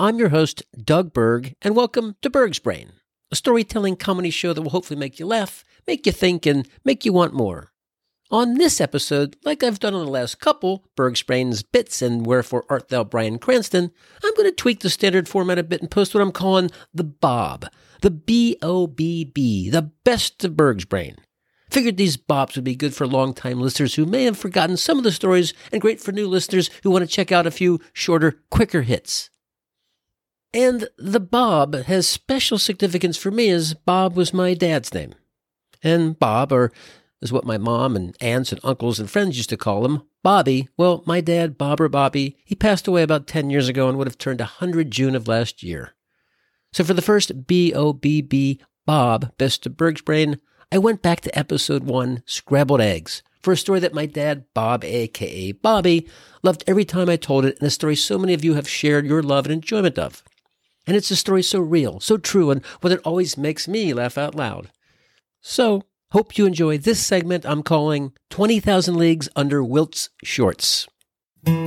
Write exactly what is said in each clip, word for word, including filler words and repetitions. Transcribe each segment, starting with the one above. I'm your host, Doug Berg, and welcome to Berg's Brain, a storytelling comedy show that will hopefully make you laugh, make you think, and make you want more. On this episode, like I've done on the last couple, Berg's Brain's Bits and Wherefore Art Thou Brian Cranston, I'm going to tweak the standard format a bit and post what I'm calling the Bob, the B O B B, the best of Berg's Brain. Figured these bops would be good for longtime listeners who may have forgotten some of the stories and great for new listeners who want to check out a few shorter, quicker hits. And the Bob has special significance for me as Bob was my dad's name. And Bob, or is what my mom and aunts and uncles and friends used to call him, Bobby. Well, my dad, Bob or Bobby, he passed away about ten years ago and would have turned one hundred June of last year. So for the first B O B B Bob, Best of Berg's Brain, I went back to episode one, Scrambled Eggs, for a story that my dad, Bob, a k a. Bobby, loved every time I told it, and a story so many of you have shared your love and enjoyment of. And it's a story so real, so true, and one that always makes me laugh out loud. So, hope you enjoy this segment I'm calling twenty thousand Leagues Under Wilt's Shorts. When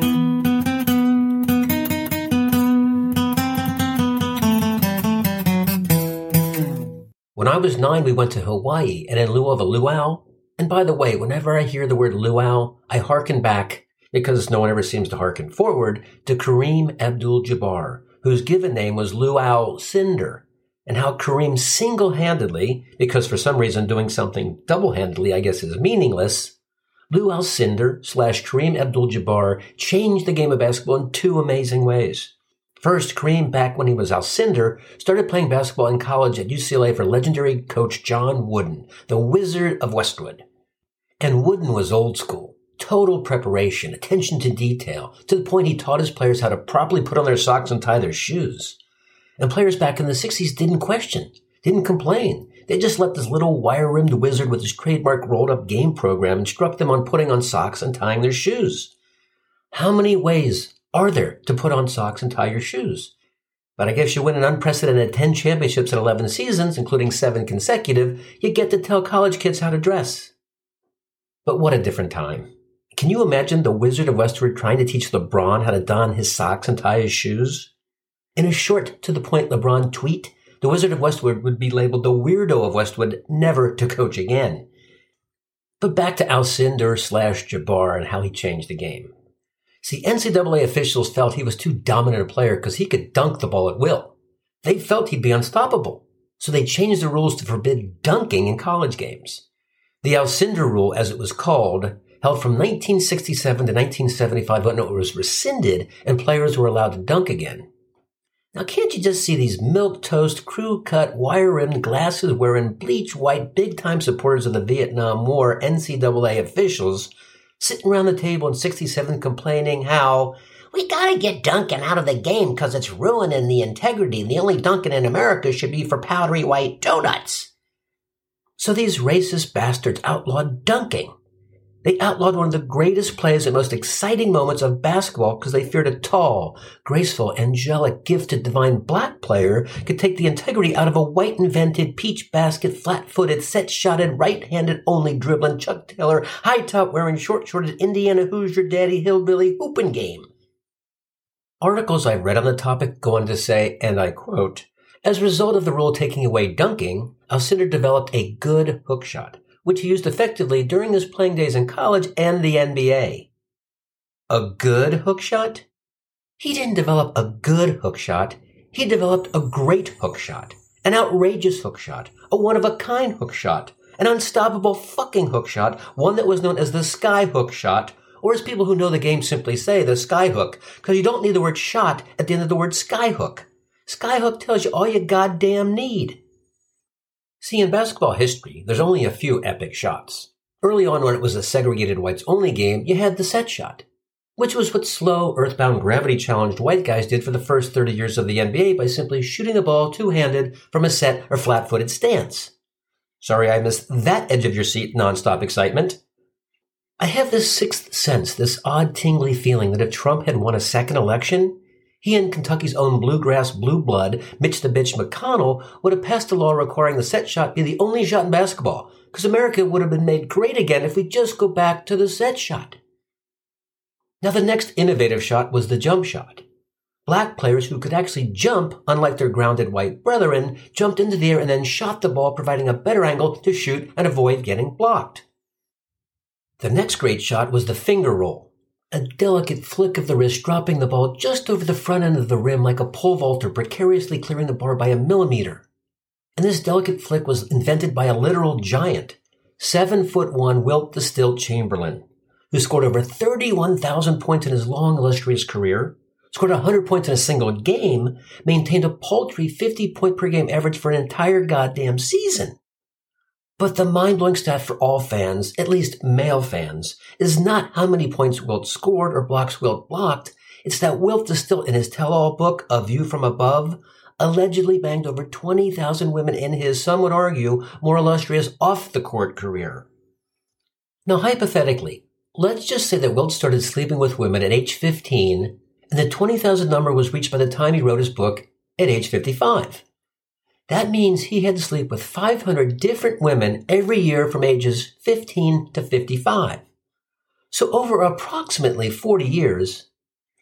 I was nine, we went to Hawaii, and in lieu of a luau, and by the way, whenever I hear the word luau, I hearken back, because no one ever seems to hearken forward, to Kareem Abdul-Jabbar, whose given name was Lew Alcindor, and how Kareem single-handedly, because for some reason doing something double-handedly I guess is meaningless, Lew Alcindor slash Kareem Abdul-Jabbar changed the game of basketball in two amazing ways. First, Kareem, back when he was Alcindor, started playing basketball in college at U C L A for legendary coach John Wooden, the Wizard of Westwood. And Wooden was old school, total preparation, attention to detail, to the point he taught his players how to properly put on their socks and tie their shoes. And players back in the sixties didn't question, didn't complain. They just let this little wire-rimmed wizard with his trademark rolled-up game program instruct them on putting on socks and tying their shoes. How many ways are there to put on socks and tie your shoes? But I guess you win an unprecedented ten championships in eleven seasons, including seven consecutive, you get to tell college kids how to dress. But what a different time. Can you imagine the Wizard of Westwood trying to teach LeBron how to don his socks and tie his shoes? In a short, to-the-point LeBron tweet, the Wizard of Westwood would be labeled the weirdo of Westwood, never to coach again. But back to Alcindor slash Jabbar and how he changed the game. See, N C double A officials felt he was too dominant a player because he could dunk the ball at will. They felt he'd be unstoppable, so they changed the rules to forbid dunking in college games. The Alcindor rule, as it was called, held from nineteen sixty-seven to nineteen seventy-five when it was rescinded and players were allowed to dunk again. Now, can't you just see these milquetoast, crew-cut, wire-rimmed, glasses-wearing, bleach-white, big-time supporters of the Vietnam War N C double A officials sitting around the table in sixty-seven complaining how, we gotta get dunking out of the game because it's ruining the integrity and the only dunking in America should be for powdery white donuts. So these racist bastards outlawed dunking. They outlawed one of the greatest plays and most exciting moments of basketball because they feared a tall, graceful, angelic, gifted, divine black player could take the integrity out of a white-invented, peach-basket, flat-footed, set-shotted, right-handed, only dribbling, Chuck Taylor, high-top-wearing, short-shorted, Indiana Hoosier, daddy, hillbilly, hooping game. Articles I've read on the topic go on to say, and I quote, as a result of the rule taking away dunking, Alcindor developed a good hook shot, which he used effectively during his playing days in college and the N B A. A good hook shot? He didn't develop a good hook shot. He developed a great hook shot, an outrageous hook shot, a one-of-a-kind hook shot, an unstoppable fucking hook shot, one that was known as the sky hook shot, or as people who know the game simply say, the sky hook, because you don't need the word shot at the end of the word sky hook. Sky hook tells you all you goddamn need. See, in basketball history, there's only a few epic shots. Early on when it was a segregated whites-only game, you had the set shot, which was what slow, earthbound, gravity-challenged white guys did for the first thirty years of the N B A by simply shooting a ball two-handed from a set or flat-footed stance. Sorry I missed that edge of your seat nonstop excitement. I have this sixth sense, this odd tingly feeling that if Trump had won a second election, he and Kentucky's own bluegrass blue blood, Mitch the Bitch McConnell, would have passed a law requiring the set shot be the only shot in basketball, because America would have been made great again if we just go back to the set shot. Now the next innovative shot was the jump shot. Black players who could actually jump, unlike their grounded white brethren, jumped into the air and then shot the ball, providing a better angle to shoot and avoid getting blocked. The next great shot was the finger roll, a delicate flick of the wrist dropping the ball just over the front end of the rim like a pole vaulter, precariously clearing the bar by a millimeter. And this delicate flick was invented by a literal giant, seven foot one Wilt the Stilt Chamberlain, who scored over thirty-one thousand points in his long, illustrious career, scored one hundred points in a single game, maintained a paltry fifty-point-per-game average for an entire goddamn season. But the mind-blowing stat for all fans, at least male fans, is not how many points Wilt scored or blocks Wilt blocked. It's that Wilt the Stilt, in his tell-all book, A View from Above, allegedly banged over twenty thousand women in his, some would argue, more illustrious off-the-court career. Now, hypothetically, let's just say that Wilt started sleeping with women at age fifteen, and the twenty thousand number was reached by the time he wrote his book at age fifty-five. That means he had to sleep with five hundred different women every year from ages fifteen to fifty-five. So over approximately forty years,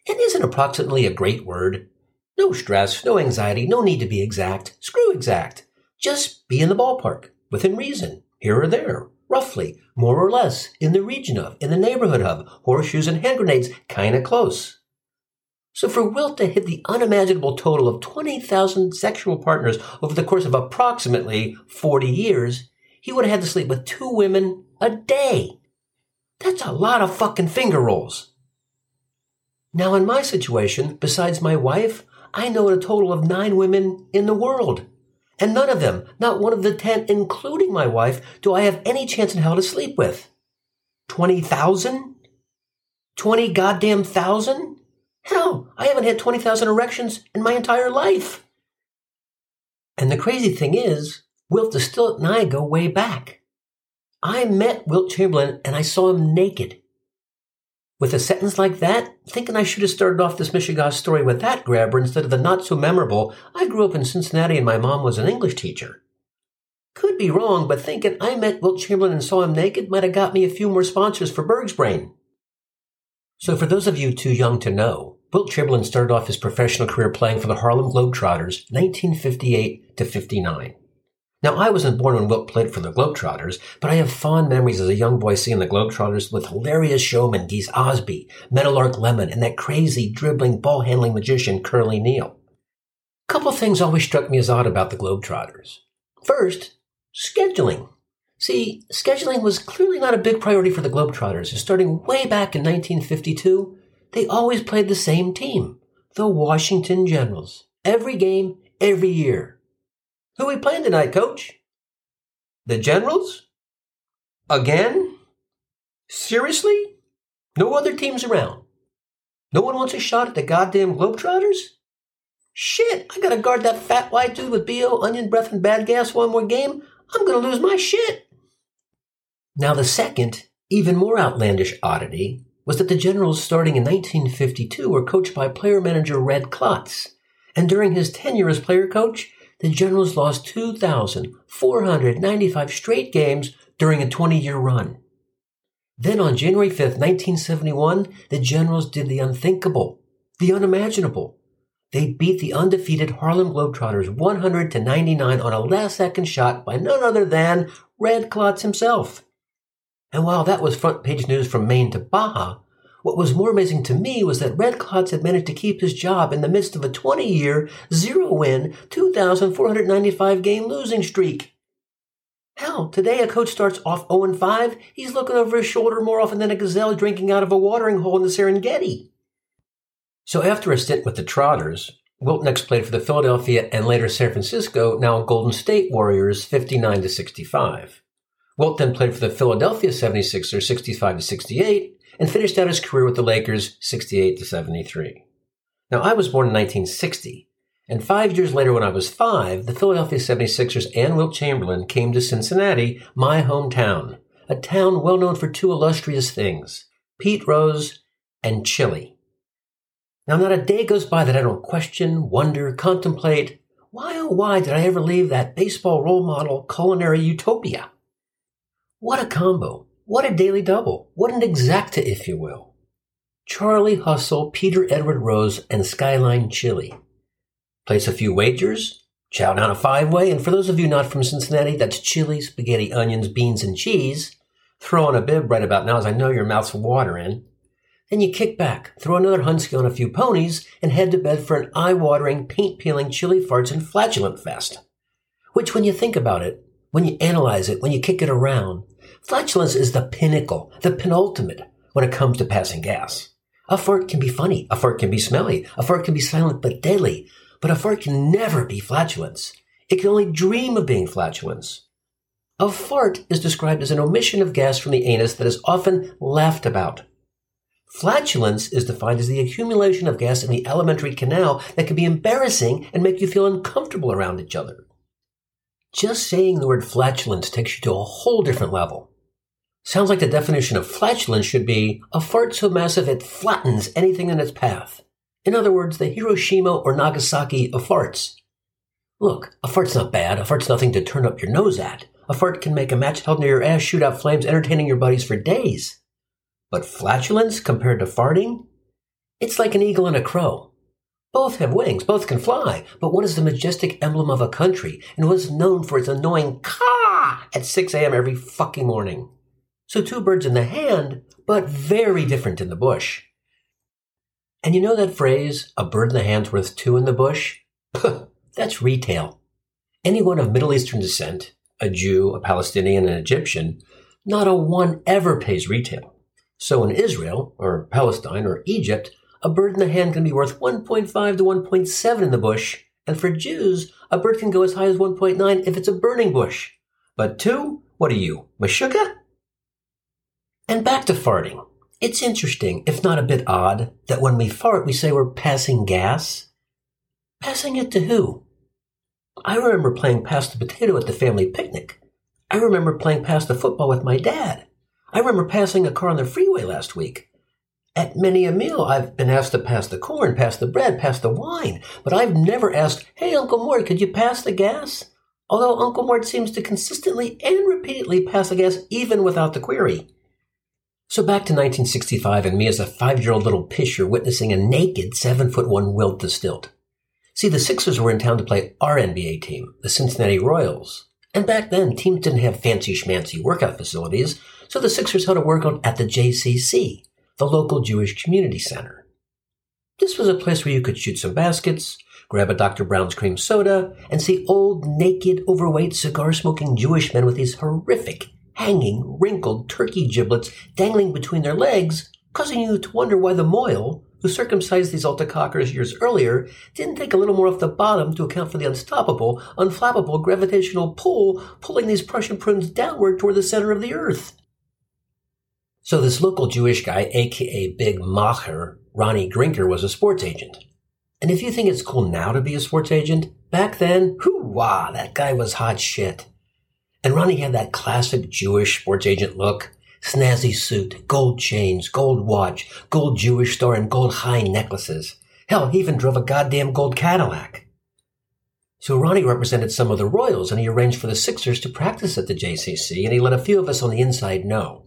and isn't approximately a great word, no stress, no anxiety, no need to be exact, screw exact, just be in the ballpark, within reason, here or there, roughly, more or less, in the region of, in the neighborhood of, horseshoes and hand grenades, kinda close. So for Wilt to hit the unimaginable total of twenty thousand sexual partners over the course of approximately forty years, he would have had to sleep with two women a day. That's a lot of fucking finger rolls. Now in my situation, besides my wife, I know a total of nine women in the world. And none of them, not one of the ten, including my wife, do I have any chance in hell to sleep with. twenty thousand? twenty goddamn thousand? Hell, I haven't had twenty thousand erections in my entire life. And the crazy thing is, Wilt the Stilt and I go way back. I met Wilt Chamberlain and I saw him naked. With a sentence like that, thinking I should have started off this Michigas story with that grabber instead of the not-so-memorable, I grew up in Cincinnati and my mom was an English teacher. Could be wrong, but thinking I met Wilt Chamberlain and saw him naked might have got me a few more sponsors for Berg's Brain. So for those of you too young to know, Wilt Chamberlain started off his professional career playing for the Harlem Globetrotters, nineteen fifty-eight to fifty-nine. Now, I wasn't born when Wilt played for the Globetrotters, but I have fond memories as a young boy seeing the Globetrotters with hilarious showmen Geese Ausbie, Meadowlark Lemon, and that crazy, dribbling, ball-handling magician Curly Neal. A couple things always struck me as odd about the Globetrotters. First, scheduling. See, scheduling was clearly not a big priority for the Globetrotters, and starting way back in nineteen fifty-two, they always played the same team, the Washington Generals, every game, every year. Who we playing tonight, Coach? The Generals? Again? Seriously? No other teams around? No one wants a shot at the goddamn Globetrotters? Shit, I gotta guard that fat white dude with B O, onion breath, and bad gas one more game. I'm gonna lose my shit. Now the second, even more outlandish oddity was that the Generals starting in nineteen fifty-two were coached by player-manager Red Klotz, and during his tenure as player-coach, the Generals lost two thousand four hundred ninety-five straight games during a twenty-year run. Then on January fifth, nineteen seventy-one, the Generals did the unthinkable, the unimaginable. They beat the undefeated Harlem Globetrotters one hundred to ninety-nine on a last-second shot by none other than Red Klotz himself. And while that was front-page news from Maine to Baja, what was more amazing to me was that Red Klotz had managed to keep his job in the midst of a twenty-year, zero-win, two thousand four hundred ninety-five game losing streak. Hell, today a coach starts off oh and five, he's looking over his shoulder more often than a gazelle drinking out of a watering hole in the Serengeti. So after a stint with the Trotters, Wilt next played for the Philadelphia and later San Francisco, now Golden State Warriors, fifty-nine to sixty-five. Wilt then played for the Philadelphia seventy-sixers, sixty-five to sixty-eight, and finished out his career with the Lakers, sixty-eight to seventy-three. Now, I was born in nineteen sixty, and five years later when I was five, the Philadelphia seventy-sixers and Wilt Chamberlain came to Cincinnati, my hometown, a town well known for two illustrious things, Pete Rose and chili. Now, not a day goes by that I don't question, wonder, contemplate, why oh why did I ever leave that baseball role model culinary utopia? What a combo. What a daily double. What an exacta, if you will. Charlie Hustle, Peter Edward Rose, and Skyline Chili. Place a few wagers, chow down a five-way, and for those of you not from Cincinnati, that's chili, spaghetti, onions, beans, and cheese. Throw on a bib right about now, as I know your mouth's watering. Then you kick back, throw another Huntsky on a few ponies, and head to bed for an eye-watering, paint-peeling chili farts and flatulent fest. Which, when you think about it, when you analyze it, when you kick it around, flatulence is the pinnacle, the penultimate, when it comes to passing gas. A fart can be funny, a fart can be smelly, a fart can be silent but deadly, but a fart can never be flatulence. It can only dream of being flatulence. A fart is described as an omission of gas from the anus that is often laughed about. Flatulence is defined as the accumulation of gas in the alimentary canal that can be embarrassing and make you feel uncomfortable around each other. Just saying the word flatulence takes you to a whole different level. Sounds like the definition of flatulence should be a fart so massive it flattens anything in its path. In other words, the Hiroshima or Nagasaki of farts. Look, a fart's not bad. A fart's nothing to turn up your nose at. A fart can make a match held near your ass shoot out flames, entertaining your buddies for days. But flatulence compared to farting? It's like an eagle and a crow. Both have wings, both can fly, but one is the majestic emblem of a country and was known for its annoying caw at six a.m. every fucking morning. So two birds in the hand, but very different in the bush. And you know that phrase, a bird in the hand's worth two in the bush? Puh, that's retail. Anyone of Middle Eastern descent, a Jew, a Palestinian, an Egyptian, not a one ever pays retail. So in Israel, or Palestine, or Egypt, a bird in the hand can be worth one point five to one point seven in the bush. And for Jews, a bird can go as high as one point nine if it's a burning bush. But two? What are you, Meshuggah? And back to farting. It's interesting, if not a bit odd, that when we fart, we say we're passing gas. Passing it to who? I remember playing pass the potato at the family picnic. I remember playing pass the football with my dad. I remember passing a car on the freeway last week. At many a meal, I've been asked to pass the corn, pass the bread, pass the wine, but I've never asked, hey, Uncle Mort, could you pass the gas? Although Uncle Mort seems to consistently and repeatedly pass the gas even without the query. So back to nineteen sixty-five and me as a five-year-old little pisher witnessing a naked seven-foot-one Wilt the Stilt. See, the Sixers were in town to play our N B A team, the Cincinnati Royals. And back then, teams didn't have fancy-schmancy workout facilities, so the Sixers held a workout at the J C C, the local Jewish community center. This was a place where you could shoot some baskets, grab a Doctor Brown's cream soda, and see old, naked, overweight, cigar-smoking Jewish men with these horrific hanging, wrinkled turkey giblets dangling between their legs, causing you to wonder why the Moyle, who circumcised these altacockers years earlier, didn't take a little more off the bottom to account for the unstoppable, unflappable gravitational pull pulling these Prussian prunes downward toward the center of the earth. So this local Jewish guy, a k a. Big Macher, Ronnie Grinker, was a sports agent. And if you think it's cool now to be a sports agent, back then, hoo-wah, that guy was hot shit. And Ronnie had that classic Jewish sports agent look. Snazzy suit, gold chains, gold watch, gold Jewish star, and gold high necklaces. Hell, he even drove a goddamn gold Cadillac. So Ronnie represented some of the Royals, and he arranged for the Sixers to practice at the J C C, and he let a few of us on the inside know.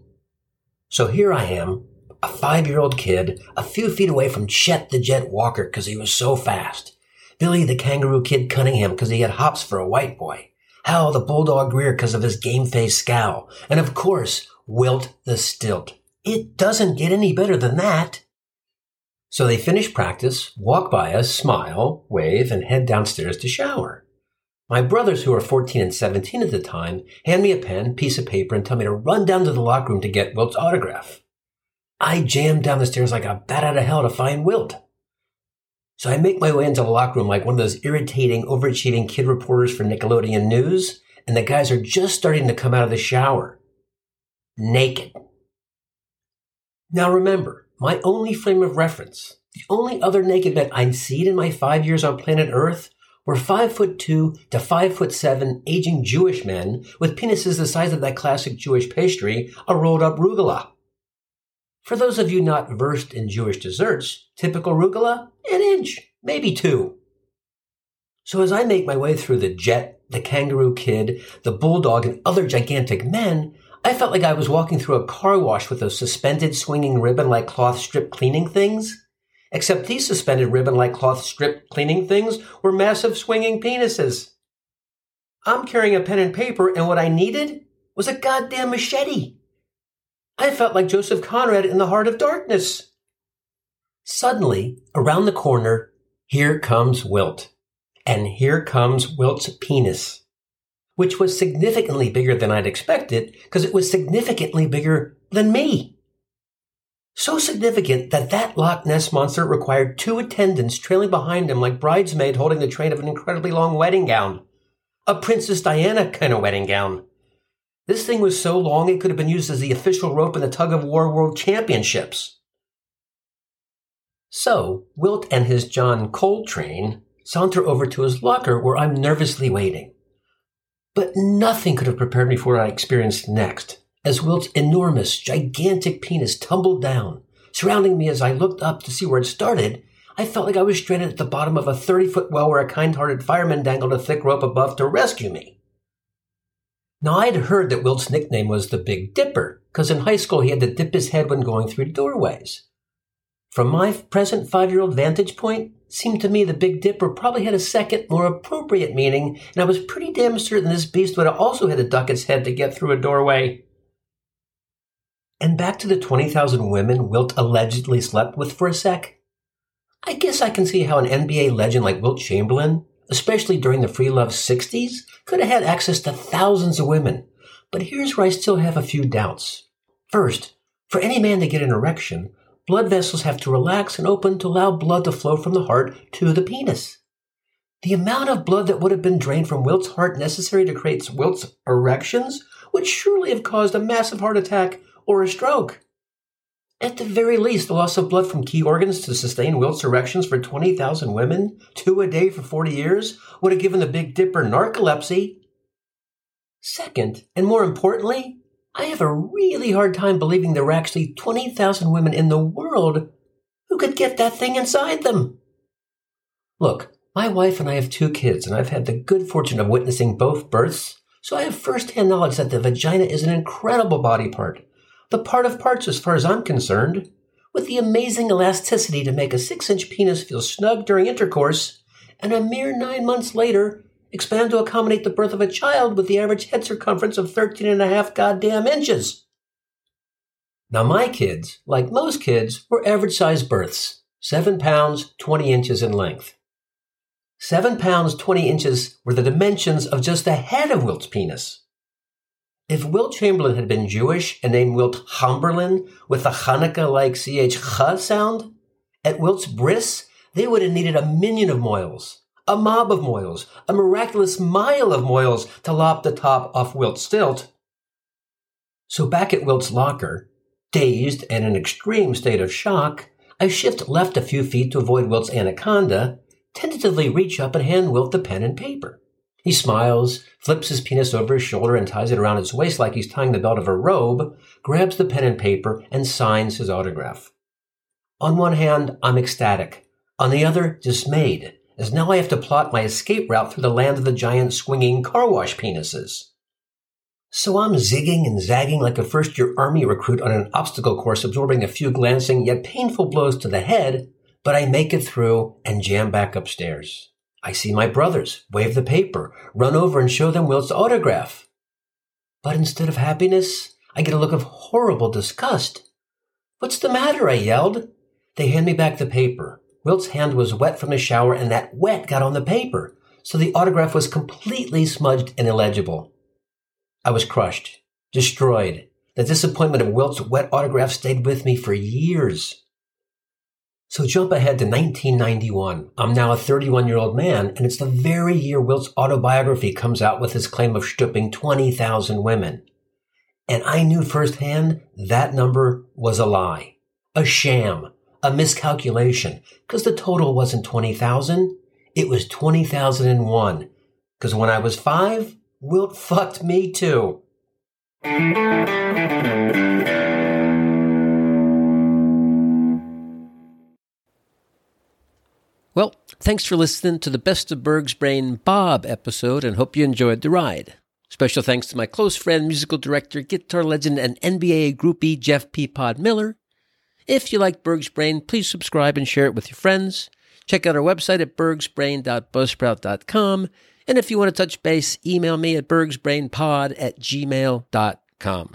So here I am, a five-year-old kid, a few feet away from Chet the Jet Walker because he was so fast. Billy the Kangaroo Kid Cunningham because he had hops for a white boy. Hal the Bulldog Greer because of his game-faced scowl. And of course, Wilt the Stilt. It doesn't get any better than that. So they finish practice, walk by us, smile, wave, and head downstairs to shower. My brothers, who are fourteen and seventeen at the time, hand me a pen, piece of paper, and tell me to run down to the locker room to get Wilt's autograph. I jam down the stairs like a bat out of hell to find Wilt. So I make my way into the locker room like one of those irritating, overachieving kid reporters for Nickelodeon News, and the guys are just starting to come out of the shower. Naked. Now remember, my only frame of reference, the only other naked men I'd seen in my five years on planet Earth, were five foot two to five foot seven aging Jewish men with penises the size of that classic Jewish pastry, a rolled-up rugula. For those of you not versed in Jewish desserts, typical rugula, an inch, maybe two. So as I make my way through the Jet, the Kangaroo Kid, the Bulldog, and other gigantic men, I felt like I was walking through a car wash with those suspended swinging ribbon-like cloth strip cleaning things. Except these suspended ribbon-like cloth strip cleaning things were massive swinging penises. I'm carrying a pen and paper, and what I needed was a goddamn machete. I felt like Joseph Conrad in the Heart of Darkness. Suddenly, around the corner, here comes Wilt. And here comes Wilt's penis, which was significantly bigger than I'd expected because it was significantly bigger than me. So significant that that Loch Ness monster required two attendants trailing behind him like bridesmaid holding the train of an incredibly long wedding gown. A Princess Diana kind of wedding gown. This thing was so long it could have been used as the official rope in the tug-of-war world championships. So, Wilt and his John Coltrane saunter over to his locker where I'm nervously waiting. But nothing could have prepared me for what I experienced next, as Wilt's enormous, gigantic penis tumbled down. Surrounding me as I looked up to see where it started, I felt like I was stranded at the bottom of a thirty-foot well where a kind-hearted fireman dangled a thick rope above to rescue me. Now, I'd heard that Wilt's nickname was the Big Dipper, because in high school he had to dip his head when going through doorways. From my present five-year-old vantage point, it seemed to me the Big Dipper probably had a second, more appropriate meaning, and I was pretty damn certain this beast would have also had to duck its head to get through a doorway. And back to the twenty thousand women Wilt allegedly slept with for a sec. I guess I can see how an N B A legend like Wilt Chamberlain, especially during the free love sixties, could have had access to thousands of women. But here's where I still have a few doubts. First, for any man to get an erection, blood vessels have to relax and open to allow blood to flow from the heart to the penis. The amount of blood that would have been drained from Wilt's heart necessary to create Wilt's erections would surely have caused a massive heart attack or a stroke. At the very least, the loss of blood from key organs to sustain Wilt's erections for twenty thousand women, two a day for forty years, would have given the Big Dipper narcolepsy. Second, and more importantly, I have a really hard time believing there were actually twenty thousand women in the world who could get that thing inside them. Look, my wife and I have two kids, and I've had the good fortune of witnessing both births, so I have first-hand knowledge that the vagina is an incredible body part. The part of parts as far as I'm concerned, with the amazing elasticity to make a six-inch penis feel snug during intercourse, and a mere nine months later, expand to accommodate the birth of a child with the average head circumference of thirteen and a half goddamn inches. Now my kids, like most kids, were average-sized births, seven pounds, twenty inches in length. seven pounds, twenty inches were the dimensions of just the head of Wilt's penis. If Wilt Chamberlain had been Jewish and named Wilt Chamberlain with a Hanukkah-like C H sound, at Wilt's bris, they would have needed a minion of moils, a mob of moils, a miraculous mile of moils to lop the top off Wilt's stilt. So back at Wilt's locker, dazed and in an extreme state of shock, I shift left a few feet to avoid Wilt's anaconda, tentatively reach up and hand Wilt the pen and paper. He smiles, flips his penis over his shoulder and ties it around his waist like he's tying the belt of a robe, grabs the pen and paper, and signs his autograph. On one hand, I'm ecstatic. On the other, dismayed, as now I have to plot my escape route through the land of the giant swinging car wash penises. So I'm zigging and zagging like a first-year army recruit on an obstacle course absorbing a few glancing yet painful blows to the head, but I make it through and jam back upstairs. I see my brothers, wave the paper, run over and show them Wilt's autograph. But instead of happiness, I get a look of horrible disgust. "What's the matter?" I yelled. They hand me back the paper. Wilt's hand was wet from the shower, and that wet got on the paper, so the autograph was completely smudged and illegible. I was crushed, destroyed. The disappointment of Wilt's wet autograph stayed with me for years. So jump ahead to nineteen ninety-one. I'm now a thirty-one-year-old man, and it's the very year Wilt's autobiography comes out with his claim of stooping twenty thousand women. And I knew firsthand that number was a lie, a sham, a miscalculation, because the total wasn't twenty thousand. It was twenty thousand one, because when I was five, Wilt fucked me too. Well, thanks for listening to the Best of Berg's Brain Bob episode and hope you enjoyed the ride. Special thanks to my close friend, musical director, guitar legend, and N B A groupie, Jeff Peapod Miller. If you like Berg's Brain, please subscribe and share it with your friends. Check out our website at bergsbrain dot buzzsprout dot com. And if you want to touch base, email me at bergsbrainpod at gmail dot com.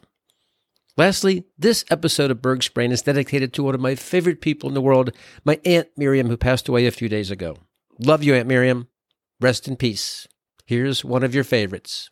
Lastly, this episode of Berg's Brain is dedicated to one of my favorite people in the world, my Aunt Miriam, who passed away a few days ago. Love you, Aunt Miriam. Rest in peace. Here's one of your favorites.